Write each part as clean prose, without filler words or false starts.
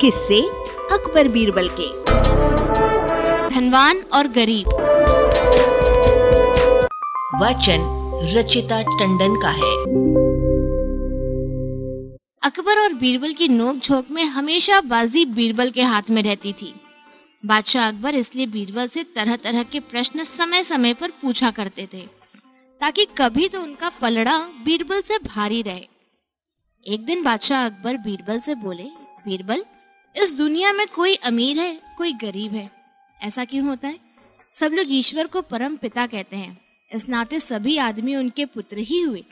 किससे? अकबर बीरबल के। धनवान और गरीब। वाचन रचिता टंडन का है। अकबर और बीरबल की नोकझोंक में हमेशा बाजी बीरबल के हाथ में रहती थी। बादशाह अकबर इसलिए बीरबल से तरह तरह के प्रश्न समय समय पर पूछा करते थे ताकि कभी तो उनका पलड़ा बीरबल से भारी रहे। एक दिन बादशाह अकबर बीरबल से बोले, बीरबल, इस दुनिया में कोई अमीर है कोई गरीब है, ऐसा क्यों होता है? सब लोग ईश्वर को परम पिता कहते हैं, इस नाते सभी आदमी उनके पुत्र ही हुए।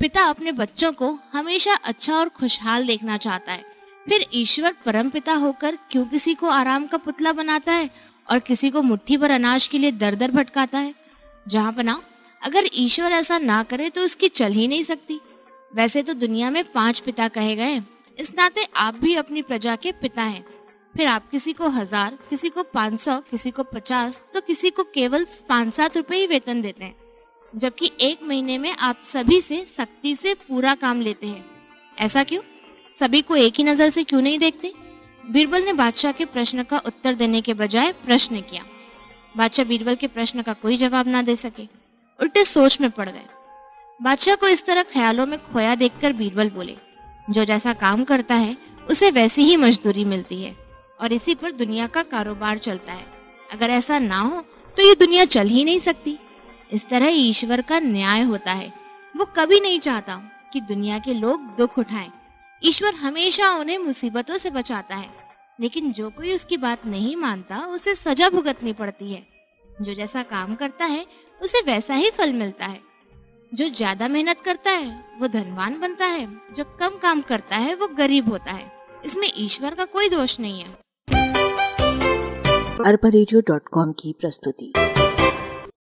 पिता अपने बच्चों को हमेशा अच्छा और खुशहाल देखना चाहता है, फिर ईश्वर परम पिता होकर क्यों किसी को आराम का पुतला बनाता है और किसी को मुट्ठी भर अनाज के लिए दर दर भटकाता है? जहाँ पना, अगर ईश्वर ऐसा ना करे तो उसकी चल ही नहीं सकती। वैसे तो दुनिया में 5 पिता कहे गए, इस नाते आप भी अपनी प्रजा के पिता हैं। फिर आप किसी को 1000, किसी को 500, किसी को 50 तो किसी को केवल 5-7 रुपए ही वेतन देते हैं, जबकि एक महीने में आप सभी से सख्ती से पूरा काम लेते हैं। ऐसा क्यों? सभी को एक ही नजर से क्यों नहीं देखते? बीरबल ने बादशाह के प्रश्न का उत्तर देने के बजाय प्रश्न किया। बादशाह बीरबल के प्रश्न का कोई जवाब ना दे सके, उल्टे सोच में पड़ गए। बादशाह को इस तरह ख्यालों में खोया देखकर बीरबल बोले, जो जैसा काम करता है उसे वैसी ही मजदूरी मिलती है और इसी पर दुनिया का कारोबार चलता है। अगर ऐसा ना हो तो ये दुनिया चल ही नहीं सकती। इस तरह ईश्वर का न्याय होता है, वो कभी नहीं चाहता कि दुनिया के लोग दुख उठाएं। ईश्वर हमेशा उन्हें मुसीबतों से बचाता है, लेकिन जो कोई उसकी बात नहीं मानता उसे सजा भुगतनी पड़ती है। जो जैसा काम करता है उसे वैसा ही फल मिलता है। जो ज्यादा मेहनत करता है वो धनवान बनता है, जो कम काम करता है वो गरीब होता है। इसमें ईश्वर का कोई दोष नहीं है। arparejo.com की प्रस्तुति।